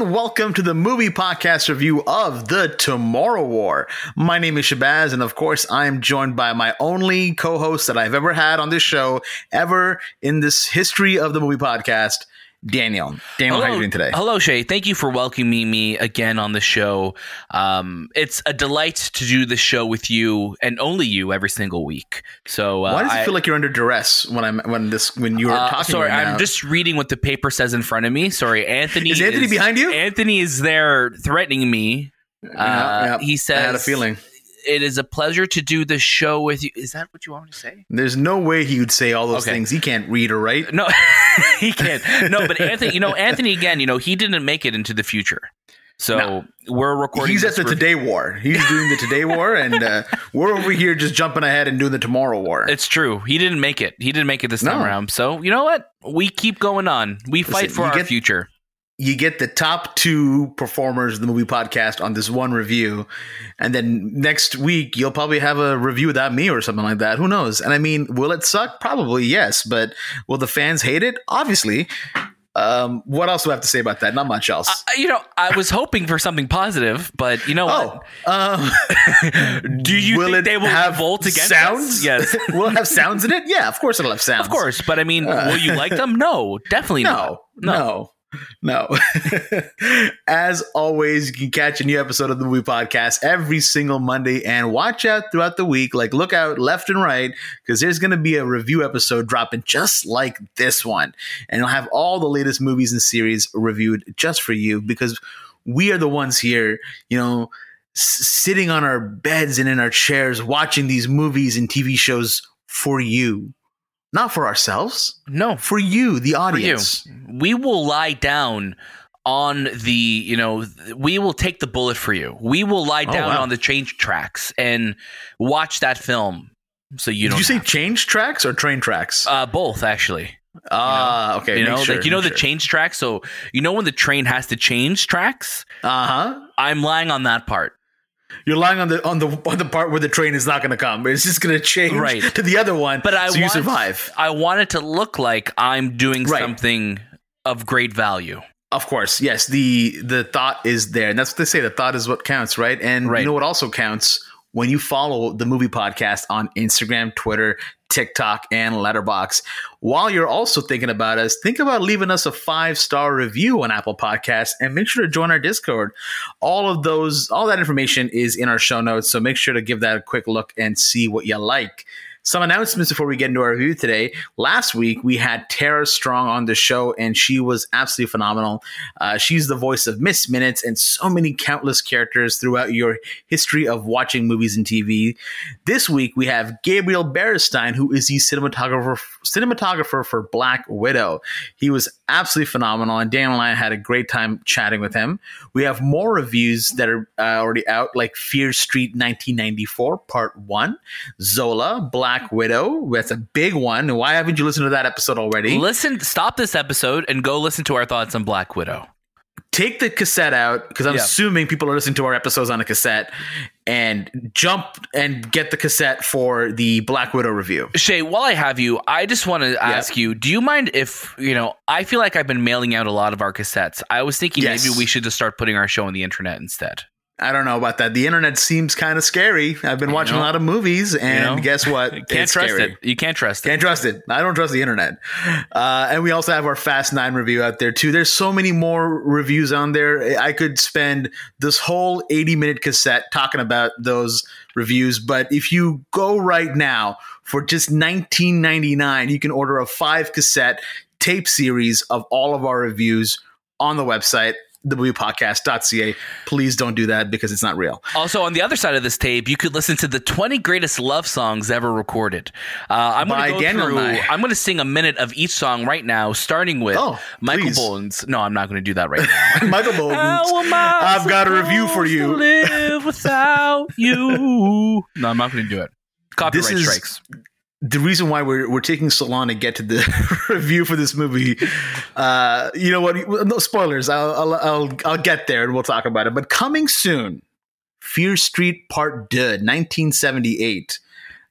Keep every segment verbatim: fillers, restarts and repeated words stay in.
and welcome to the Movie Podcast review of The Tomorrow War. My name is Shahbaz, and of course, I am joined by my only co-host that I've ever had on this show, ever in this history of the Movie Podcast, Daniel. Daniel, hello. How are you doing today? Hello, Shay. Thank you for welcoming me again on the show. Um, it's a delight to do the show with you and only you every single week. So, uh, why does it I, feel like you're under duress when I'm when this when you're uh, talking? Sorry, right now? I'm just reading what the paper says in front of me. Sorry, Anthony is Anthony is, behind you. Anthony is there threatening me. Uh, yeah, yeah. He says, "I had a feeling." It is a pleasure to do the show with you. Is that what you want me to say? There's no way he would say all those okay. things. He can't read or write. No, he can't. No, but Anthony, you know, Anthony, again, you know, he didn't make it into the future. So no. we're recording. He's at the review. Today War. He's doing the Today War, and uh, we're over here just jumping ahead and doing the Tomorrow War. It's true. He didn't make it. He didn't make it this no. time around. So you know what? We keep going on. We Listen, fight for our get- future. You get the top two performers of the Movie Podcast on this one review. And then next week, you'll probably have a review without me or something like that. Who knows? And I mean, will it suck? Probably, yes. But will the fans hate it? Obviously. Um, what else do I have to say about that? Not much else. Uh, you know, I was hoping for something positive, but you know oh, what? Um, do you will think they will have revolt against sounds? Us? Yes. Will it have sounds in it? Yeah, of course it'll have sounds. Of course. But I mean, uh, will you like them? No, definitely no, not. No, no. No. As always, you can catch a new episode of the Movie Podcast every single Monday, and watch out throughout the week. Like, look out left and right, because there's going to be a review episode dropping just like this one. And you'll have all the latest movies and series reviewed just for you, because we are the ones here, you know, s- sitting on our beds and in our chairs watching these movies and T V shows for you. Not for ourselves. No. For you, the audience. For you. We will lie down on the, you know, we will take the bullet for you. We will lie down oh, wow. on the change tracks and watch that film so you Did don't you say have. change tracks or train tracks? Uh, both, actually. Ah, uh, okay. You know, sure, like you know the sure. change tracks? So you know when the train has to change tracks? Uh-huh. I'm lying on that part. You're lying on the on the on the part where the train is not going to come. It's just going to change right. to the other one. But I so want, you survive. I want it to look like I'm doing right. something of great value. Of course, yes. the The thought is there, and that's what they say. The thought is what counts, right? And right. you know what also counts when you follow the Movie Podcast on Instagram, Twitter, TikTok, and Letterboxd. While you're also thinking about us, think about leaving us a five-star review on Apple Podcasts, and make sure to join our Discord. All of those, all that information is in our show notes, so make sure to give that a quick look and see what you like. Some announcements before we get into our review today. Last week, we had Tara Strong on the show, and she was absolutely phenomenal. Uh, she's the voice of Miss Minutes and so many countless characters throughout your history of watching movies and T V. This week, we have Gabriel Beristain, who is the cinematographer, cinematographer for Black Widow. He was absolutely phenomenal, and Dan and I had a great time chatting with him. We have more reviews that are uh, already out, like Fear Street nineteen ninety-four, Part one, Zola, Black Widow. That's a big one. Why haven't you listened to that episode already? Listen, stop this episode and go listen to our thoughts on Black Widow. Take the cassette out, because I'm yeah. assuming people are listening to our episodes on a cassette, and jump and get the cassette for the Black Widow review. Shay, while I have you, I just want to ask yep. you, do you mind if, you know, I feel like I've been mailing out a lot of our cassettes. I was thinking yes. maybe we should just start putting our show on the internet instead. I don't know about that. The internet seems kind of scary. I've been you watching know. a lot of movies, and you know. guess what? You can't it's trust scary. it. You can't trust it. Can't trust it. I don't trust the internet. Uh, and we also have our Fast nine review out there, too. There's so many more reviews on there. I could spend this whole eighty-minute cassette talking about those reviews, but if you go right now for just nineteen ninety-nine dollars, you can order a five-cassette tape series of all of our reviews on the website, the movie podcast dot c a. Please don't do that, because it's not real. Also, on the other side of this tape, you could listen to the twenty greatest love songs ever recorded. Uh, I'm going to go Daniel through. I'm going to sing a minute of each song right now, starting with oh, Michael please. Bolton's. No, I'm not going to do that right now. Michael Bolton's. I've got a review for you. Live without you. No, I'm not going to do it. Copyright this is- strikes. The reason why we're we're taking so long to get to the review for this movie, uh, you know what? No spoilers. I'll, I'll I'll I'll get there and we'll talk about it. But coming soon, Fear Street Part Deux, nineteen seventy-eight.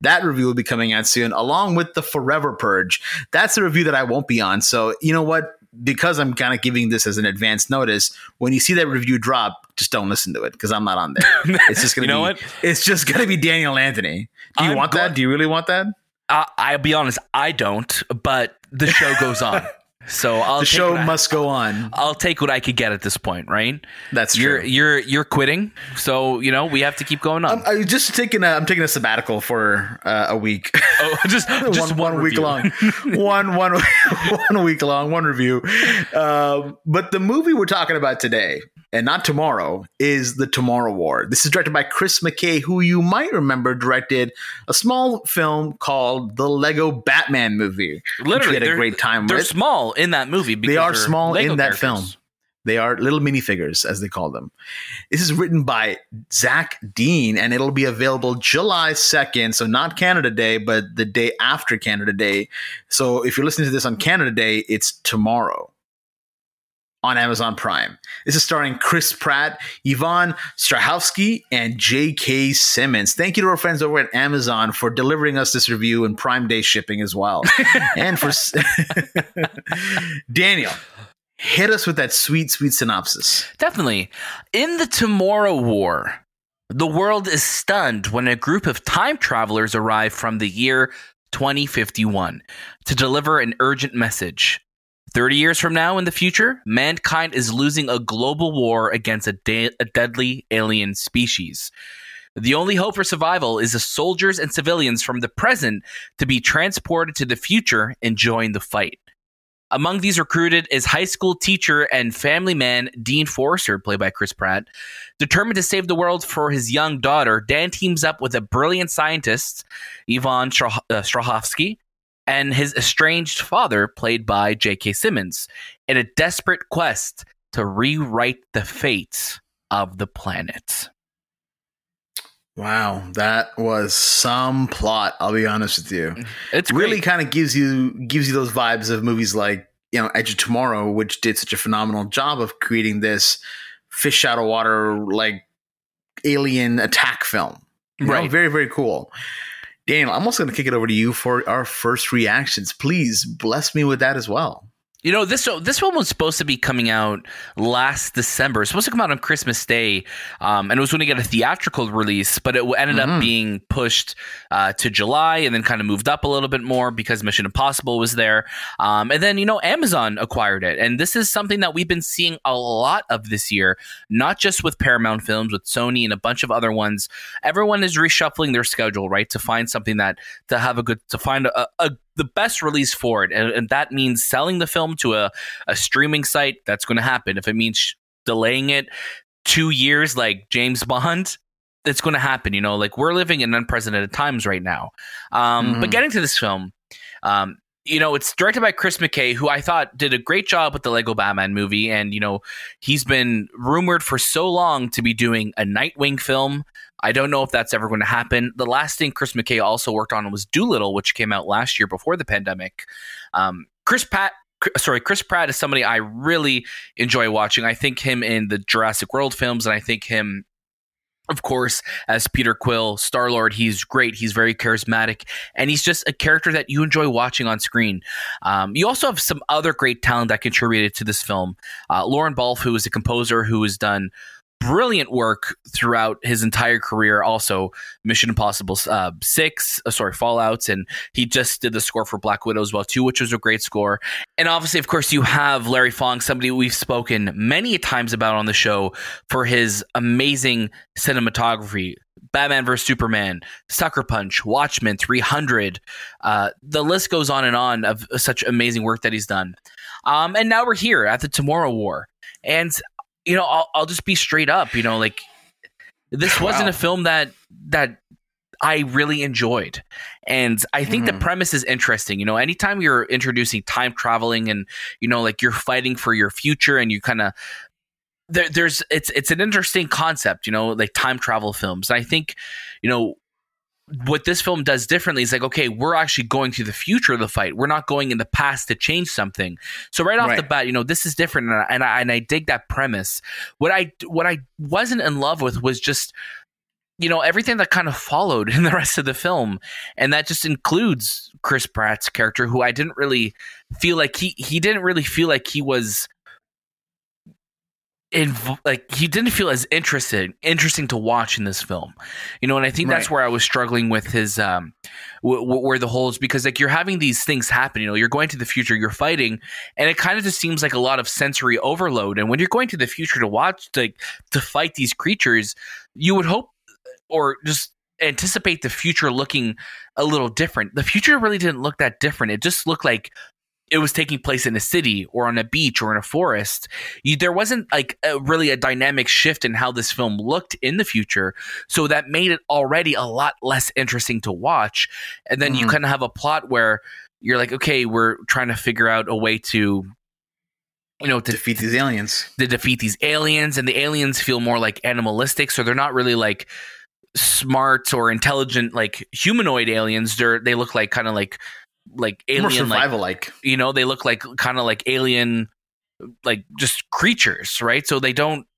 That review will be coming out soon, along with The Forever Purge. That's a review that I won't be on. So you know what? because I'm kind of giving this as an advance notice, when you see that review drop, just don't listen to it because I'm not on there. It's just gonna you know be, what? It's just gonna be Daniel Anthony. Do you I'm want go- that? Do you really want that? I, I'll be honest, I don't. But the show goes on, so I'll the take show I, must go on. I'll take what I could get at this point, right? That's you're, true. You're you're quitting, so you know we have to keep going on. I'm, I'm just taking a, I'm taking a sabbatical for uh, a week. Oh, just just one, one, one week long, one one one week long, one review. Uh, but the movie we're talking about today, and not tomorrow, is The Tomorrow War. This is directed by Chris McKay, who you might remember directed a small film called The Lego Batman Movie. Literally, which we had a great time they're with. They're small in that movie. Because they are small Lego in that characters. Film. They are little minifigures, as they call them. This is written by Zach Dean, and it'll be available July second, so not Canada Day, but the day after Canada Day. So if you're listening to this on Canada Day, it's tomorrow. On Amazon Prime. This is starring Chris Pratt, Yvonne Strahovski, and J K. Simmons. Thank you to our friends over at Amazon for delivering us this review and Prime Day shipping as well. And for Daniel, hit us with that sweet, sweet synopsis. Definitely. In the Tomorrow War, the world is stunned when a group of time travelers arrive from the year twenty fifty-one to deliver an urgent message. thirty years from now in the future, mankind is losing a global war against a, de- a deadly alien species. The only hope for survival is the soldiers and civilians from the present to be transported to the future and join the fight. Among these recruited is high school teacher and family man Dean Forester, played by Chris Pratt. Determined to save the world for his young daughter, Dan teams up with a brilliant scientist, Yvonne Strah- uh, Strahovski, and his estranged father, played by J K. Simmons, in a desperate quest to rewrite the fates of the planet. Wow, that was some plot, I'll be honest with you. It's really kind of gives you gives you those vibes of movies like, you know, Edge of Tomorrow, which did such a phenomenal job of creating this fish out of water like alien attack film. You right. know, very, very cool. Daniel, I'm also going to kick it over to you for our first reactions. Please bless me with that as well. You know, this this film was supposed to be coming out last December. It was supposed to come out on Christmas Day, um, and it was going to get a theatrical release, but it ended mm-hmm. up being pushed uh, to July and then kind of moved up a little bit more because Mission Impossible was there. Um, and then, you know, Amazon acquired it. And this is something that we've been seeing a lot of this year, not just with Paramount Films, with Sony and a bunch of other ones. Everyone is reshuffling their schedule, right, to find something that to have a good to find a, a the best release for it. And, and that means selling the film to a, a streaming site. That's going to happen. If it means sh- delaying it two years, like James Bond, it's going to happen. You know, like we're living in unprecedented times right now. Um, mm-hmm. But getting to this film, um, you know, it's directed by Chris McKay, who I thought did a great job with the Lego Batman movie. And, you know, he's been rumored for so long to be doing a Nightwing film. I don't know if that's ever going to happen. The last thing Chris McKay also worked on was Doolittle, which came out last year before the pandemic. Um, Chris Pat, sorry, Chris Pratt is somebody I really enjoy watching. I think him in the Jurassic World films, and I think him, of course, as Peter Quill, Star-Lord. He's great. He's very charismatic, and he's just a character that you enjoy watching on screen. Um, you also have some other great talent that contributed to this film. Uh, Lauren Balfe, who is a composer who has done brilliant work throughout his entire career. Also, Mission Impossible uh, six, uh, sorry, Fallouts, and he just did the score for Black Widow as well too, which was a great score. And obviously, of course, you have Larry Fong, somebody we've spoken many times about on the show for his amazing cinematography. Batman versus Superman, Sucker Punch, Watchmen, three hundred. Uh, the list goes on and on of such amazing work that he's done. Um, and now we're here at the Tomorrow War, and you know, I'll, I'll just be straight up, you know, like this wasn't wow. a film that that I really enjoyed. And I think mm-hmm. the premise is interesting. You know, anytime you're introducing time traveling and, you know, like you're fighting for your future and you kind of there, there's it's it's an interesting concept, you know, like time travel films. And I think, you know, what this film does differently is like, okay, we're actually going to the future of the fight. We're not going in the past to change something. So right off right. the bat, you know, this is different. And I, and I, and I dig that premise. What I, what I wasn't in love with was just you know, everything that kind of followed in the rest of the film. And that just includes Chris Pratt's character, who I didn't really feel like he, he didn't really feel like he was inv- like he didn't feel as interested, interesting to watch in this film, you know? And I think right. that's where I was struggling with his, um, w- w- where the holes, because like you're having these things happen, you know, you're going to the future, you're fighting, and it kind of just seems like a lot of sensory overload. And when you're going to the future to watch, like to, to fight these creatures, you would hope, or just anticipate the future looking a little different. The future really didn't look that different. It just looked like it was taking place in a city or on a beach or in a forest. You, there wasn't like a, really a dynamic shift in how this film looked in the future. So that made it already a lot less interesting to watch. And then mm. you kind of have a plot where you're like, okay, we're trying to figure out a way to, you know, to defeat these aliens, to defeat these aliens. And the aliens feel more like animalistic. So they're not really like smart or intelligent like humanoid aliens. They're they look like kind of like like alien, more survival like, you know, they look like kind of like alien, like just creatures, right? So they don't,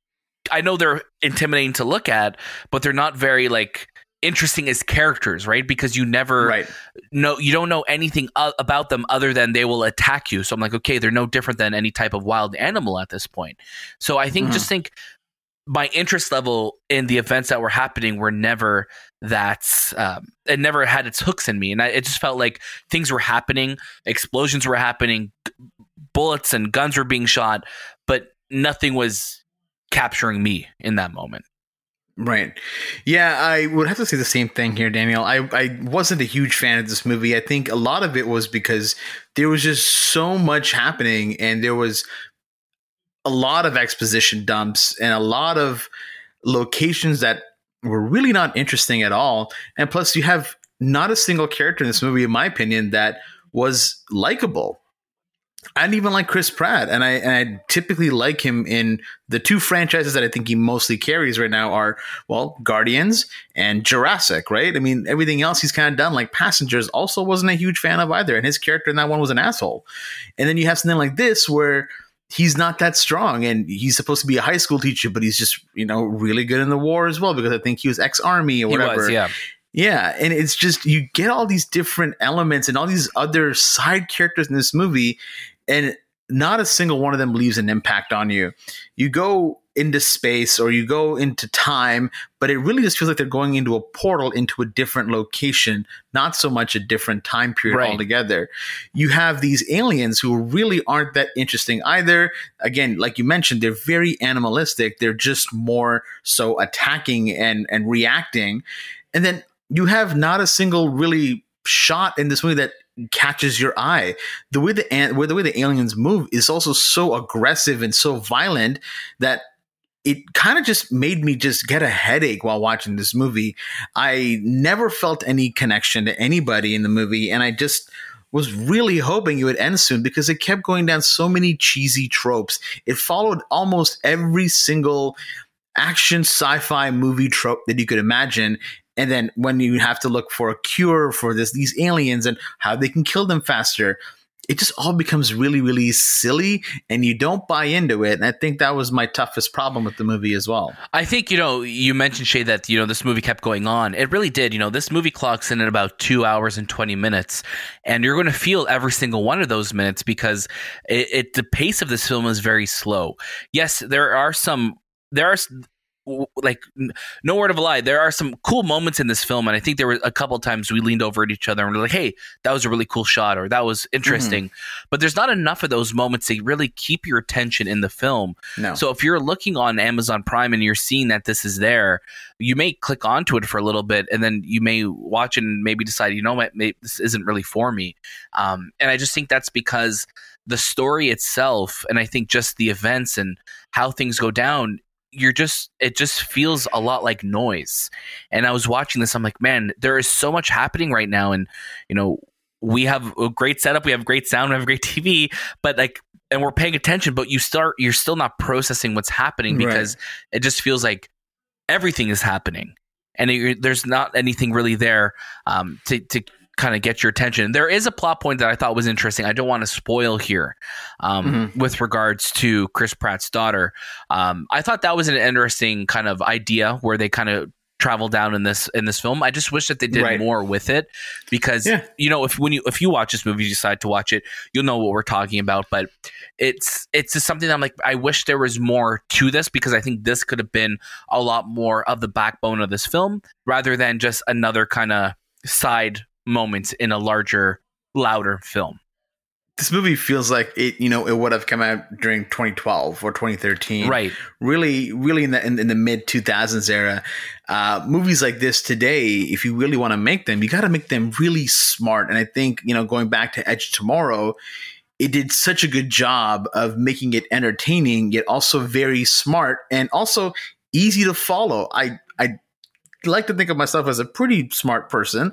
I know they're intimidating to look at, but they're not very like interesting as characters, right? Because you never right. know, you don't know anything about them other than they will attack you. So I'm like, okay, they're no different than any type of wild animal at this point. So I think mm-hmm. just think my interest level in the events that were happening were never that, um, it never had its hooks in me. And I, it just felt like things were happening, explosions were happening, bullets and guns were being shot, but nothing was capturing me in that moment. Right. Yeah, I would have to say the same thing here, Daniel. I, I wasn't a huge fan of this movie. I think a lot of it was because there was just so much happening, and there was a lot of exposition dumps and a lot of locations that were really not interesting at all. And plus, you have not a single character in this movie, in my opinion, that was likable. I didn't even like Chris Pratt. And I, and I typically like him in the two franchises that I think he mostly carries right now are, well, Guardians and Jurassic, right? I mean, everything else he's kind of done, like Passengers, also wasn't a huge fan of either. And his character in that one was an asshole. And then you have something like this where he's not that strong, and he's supposed to be a high school teacher, but he's just, you know, really good in the war as well, because I think he was ex-army or whatever. He was, yeah. Yeah. And it's just, you get all these different elements and all these other side characters in this movie, and not a single one of them leaves an impact on you. You go into space or you go into time, but it really just feels like they're going into a portal into a different location, not so much a different time period right. altogether. You have these aliens who really aren't that interesting either. Again, like you mentioned, they're very animalistic. They're just more so attacking and, and reacting. And then you have not a single really shot in this movie that catches your eye. The way the an- where the way the aliens move is also so aggressive and so violent that it kind of just made me just get a headache while watching this movie. I never felt any connection to anybody in the movie, and I just was really hoping it would end soon because it kept going down so many cheesy tropes. It followed almost every single action sci-fi movie trope that you could imagine. And then when you have to look for a cure for this, these aliens and how they can kill them faster, it just all becomes really, really silly, and you don't buy into it. And I think that was my toughest problem with the movie as well. I think, you know, you mentioned, Shay, that, you know, this movie kept going on. It really did. You know, this movie clocks in at about two hours and twenty minutes, and you're going to feel every single one of those minutes because it, it the pace of this film is very slow. Yes, there are some – there are – like no word of a lie, there are some cool moments in this film, and I think there were a couple times we leaned over at each other and we're like, hey, that was a really cool shot, or that was interesting. Mm-hmm. But there's not enough of those moments to really keep your attention in the film. No. So if you're looking on Amazon Prime and you're seeing that this is there, you may click onto it for a little bit, and then you may watch and maybe decide, you know what, maybe this isn't really for me. Um, and I just think that's because the story itself, and I think just the events and how things go down, you're just, it just feels a lot like noise. And I was watching this, I'm like, man, there is so much happening right now. And, you know, we have a great setup, we have great sound, we have great T V, but like, and we're paying attention, but you start, you're still not processing what's happening because right. it just feels like everything is happening, and it, there's not anything really there um, to, to kind of get your attention. There is a plot point that I thought was interesting. I don't want to spoil here um, mm-hmm. with regards to Chris Pratt's daughter. Um, I thought that was an interesting kind of idea where they kind of travel down in this in this film. I just wish that they did right. more with it, because yeah. you know, if when you if you watch this movie, you decide to watch it, you'll know what we're talking about. But it's it's just something that I'm like, I wish there was more to this, because I think this could have been a lot more of the backbone of this film, rather than just another kind of side moment in a larger, louder film. This movie feels like it, you know, it would have come out during twenty twelve or twenty thirteen. Right. Really, really in the in, in the mid two thousands era. Uh, movies like this today, if you really want to make them, you got to make them really smart. And I think, you know, going back to Edge of Tomorrow, it did such a good job of making it entertaining, yet also very smart and also easy to follow. I I like to think of myself as a pretty smart person.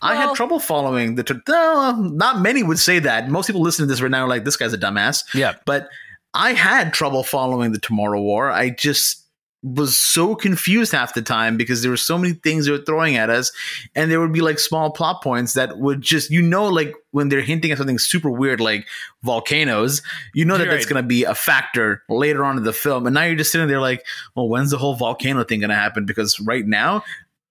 Well, I had trouble following the tr- uh, not many would say that. Most people listening to this right now are like, this guy's a dumbass. Yeah. But I had trouble following the Tomorrow War. I just was so confused half the time, because there were so many things they were throwing at us, and there would be like small plot points that would just, you know, like when they're hinting at something super weird like volcanoes, you know, that you're that's right. going to be a factor later on in the film. And now you're just sitting there like, well, when's the whole volcano thing going to happen? Because right now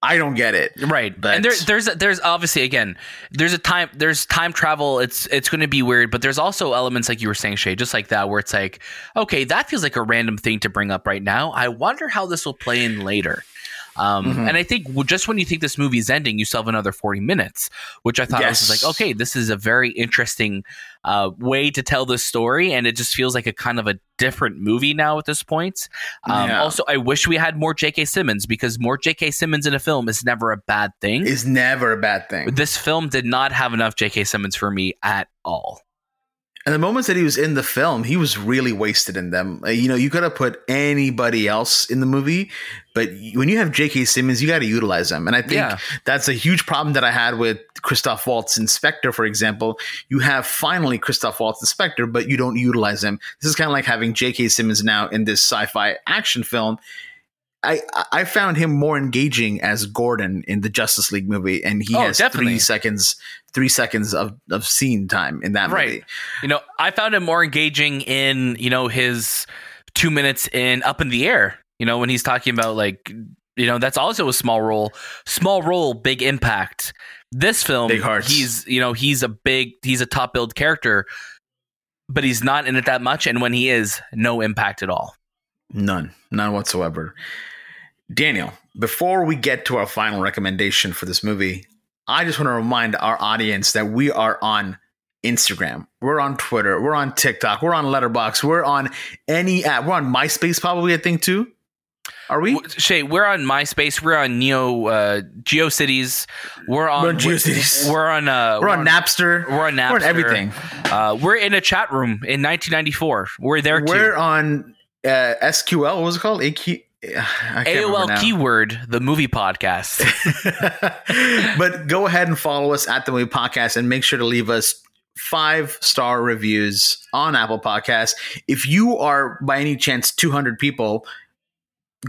I don't get it. Right. But. And there, there's there's obviously, again, there's a time there's time travel. It's it's going to be weird. But there's also elements like you were saying, Shay, just like that, where it's like, OK, that feels like a random thing to bring up right now. I wonder how this will play in later. Um, mm-hmm. And I think just when you think this movie is ending, you still have another forty minutes, which I thought yes. was just like, OK, this is a very interesting uh, way to tell this story. And it just feels like a kind of a different movie now at this point. Um, yeah. Also, I wish we had more J K. Simmons, because more J K. Simmons in a film is never a bad thing. Is never a bad thing. This film did not have enough J K. Simmons for me at all. And the moments that he was in the film, he was really wasted in them. You know, you could have put anybody else in the movie, but when you have J K. Simmons, you got to utilize them. And I think yeah. that's a huge problem that I had with Christoph Waltz in Spectre, for example. You have finally Christoph Waltz in Spectre, but you don't utilize him. This is kind of like having J K. Simmons now in this sci-fi action film. I, I found him more engaging as Gordon in the Justice League movie, and he oh, has definitely. three seconds, three seconds of, of scene time in that right. movie. You know, I found him more engaging in, you know, his two minutes in Up in the Air, you know, when he's talking about like, you know, that's also a small role, small role, big impact. This film, he's, you know, he's a big, he's a top billed character, but he's not in it that much. And when he is, no impact at all. None, none whatsoever. Daniel, before we get to our final recommendation for this movie, I just want to remind our audience that we are on Instagram, we're on Twitter, we're on TikTok, we're on Letterboxd, we're on any app, we're on MySpace probably, I think, too. Are we? Shay, we're on MySpace, we're on Neo, uh, GeoCities, we're on, we're on GeoCities, we're on, uh, we're, we're on, on Napster, we're on Napster, we're on everything. Uh, we're in a chat room in nineteen ninety-four. We're there. We're too. on uh, S Q L. What was it called? A Q. A O L keyword, The Movie Podcast. But go ahead and follow us at The Movie Podcast, and make sure to leave us five star reviews on Apple Podcasts. If you are by any chance two hundred people,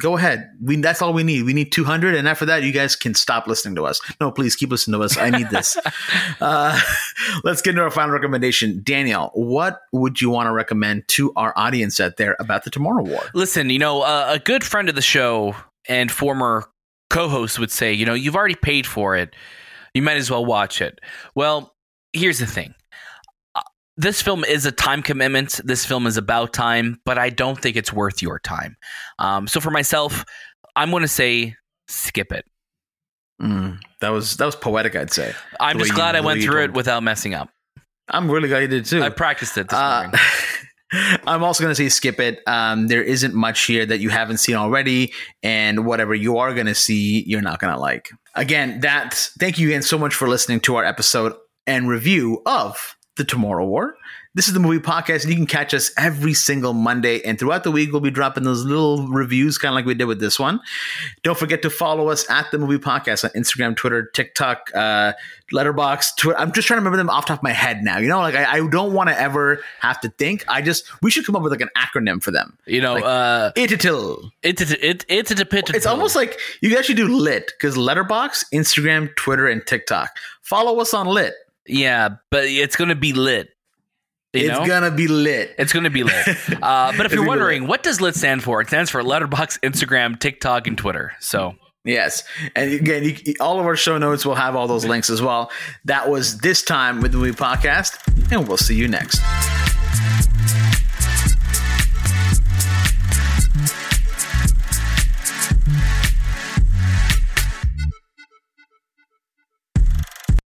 go ahead. We that's all we need. We need two hundred, and after that, you guys can stop listening to us. No, please keep listening to us. I need this. uh, let's get into our final recommendation. Daniel, what would you want to recommend to our audience out there about the Tomorrow War? Listen, you know, uh, a good friend of the show and former co-host would say, you know, you've already paid for it. You might as well watch it. Well, here's the thing. This film is a time commitment. This film is about time, but I don't think it's worth your time. Um, so for myself, I'm going to say skip it. Mm, that was that was poetic, I'd say. I'm just glad I went through it without messing up. I'm really glad you did too. I practiced it this morning. Uh, I'm also going to say skip it. Um, there isn't much here that you haven't seen already, and whatever you are going to see, you're not going to like. Again, that's, thank you again so much for listening to our episode and review of The Tomorrow War. This is The Movie Podcast, and you can catch us every single Monday. And throughout the week, we'll be dropping those little reviews, kind of like we did with this one. Don't forget to follow us at The Movie Podcast on Instagram, Twitter, TikTok, uh, Letterboxd, Twitter. I'm just trying to remember them off the top of my head now. You know, like I, I don't want to ever have to think. I just, we should come up with like an acronym for them. You know, like, uh, ititil. Ititil. It, it, it, it, it's almost like you guys should do Lit, because Letterboxd, Instagram, Twitter, and TikTok. Follow us on Lit. Yeah, but it's going to be lit. You it's know? Gonna be lit. It's gonna be lit. Uh, but if you're wondering, what does lit stand for? It stands for Letterboxd, Instagram, TikTok, and Twitter. So Yes. And again, you, all of our show notes will have all those links as well. That was This Time with the Movie Podcast, and we'll see you next.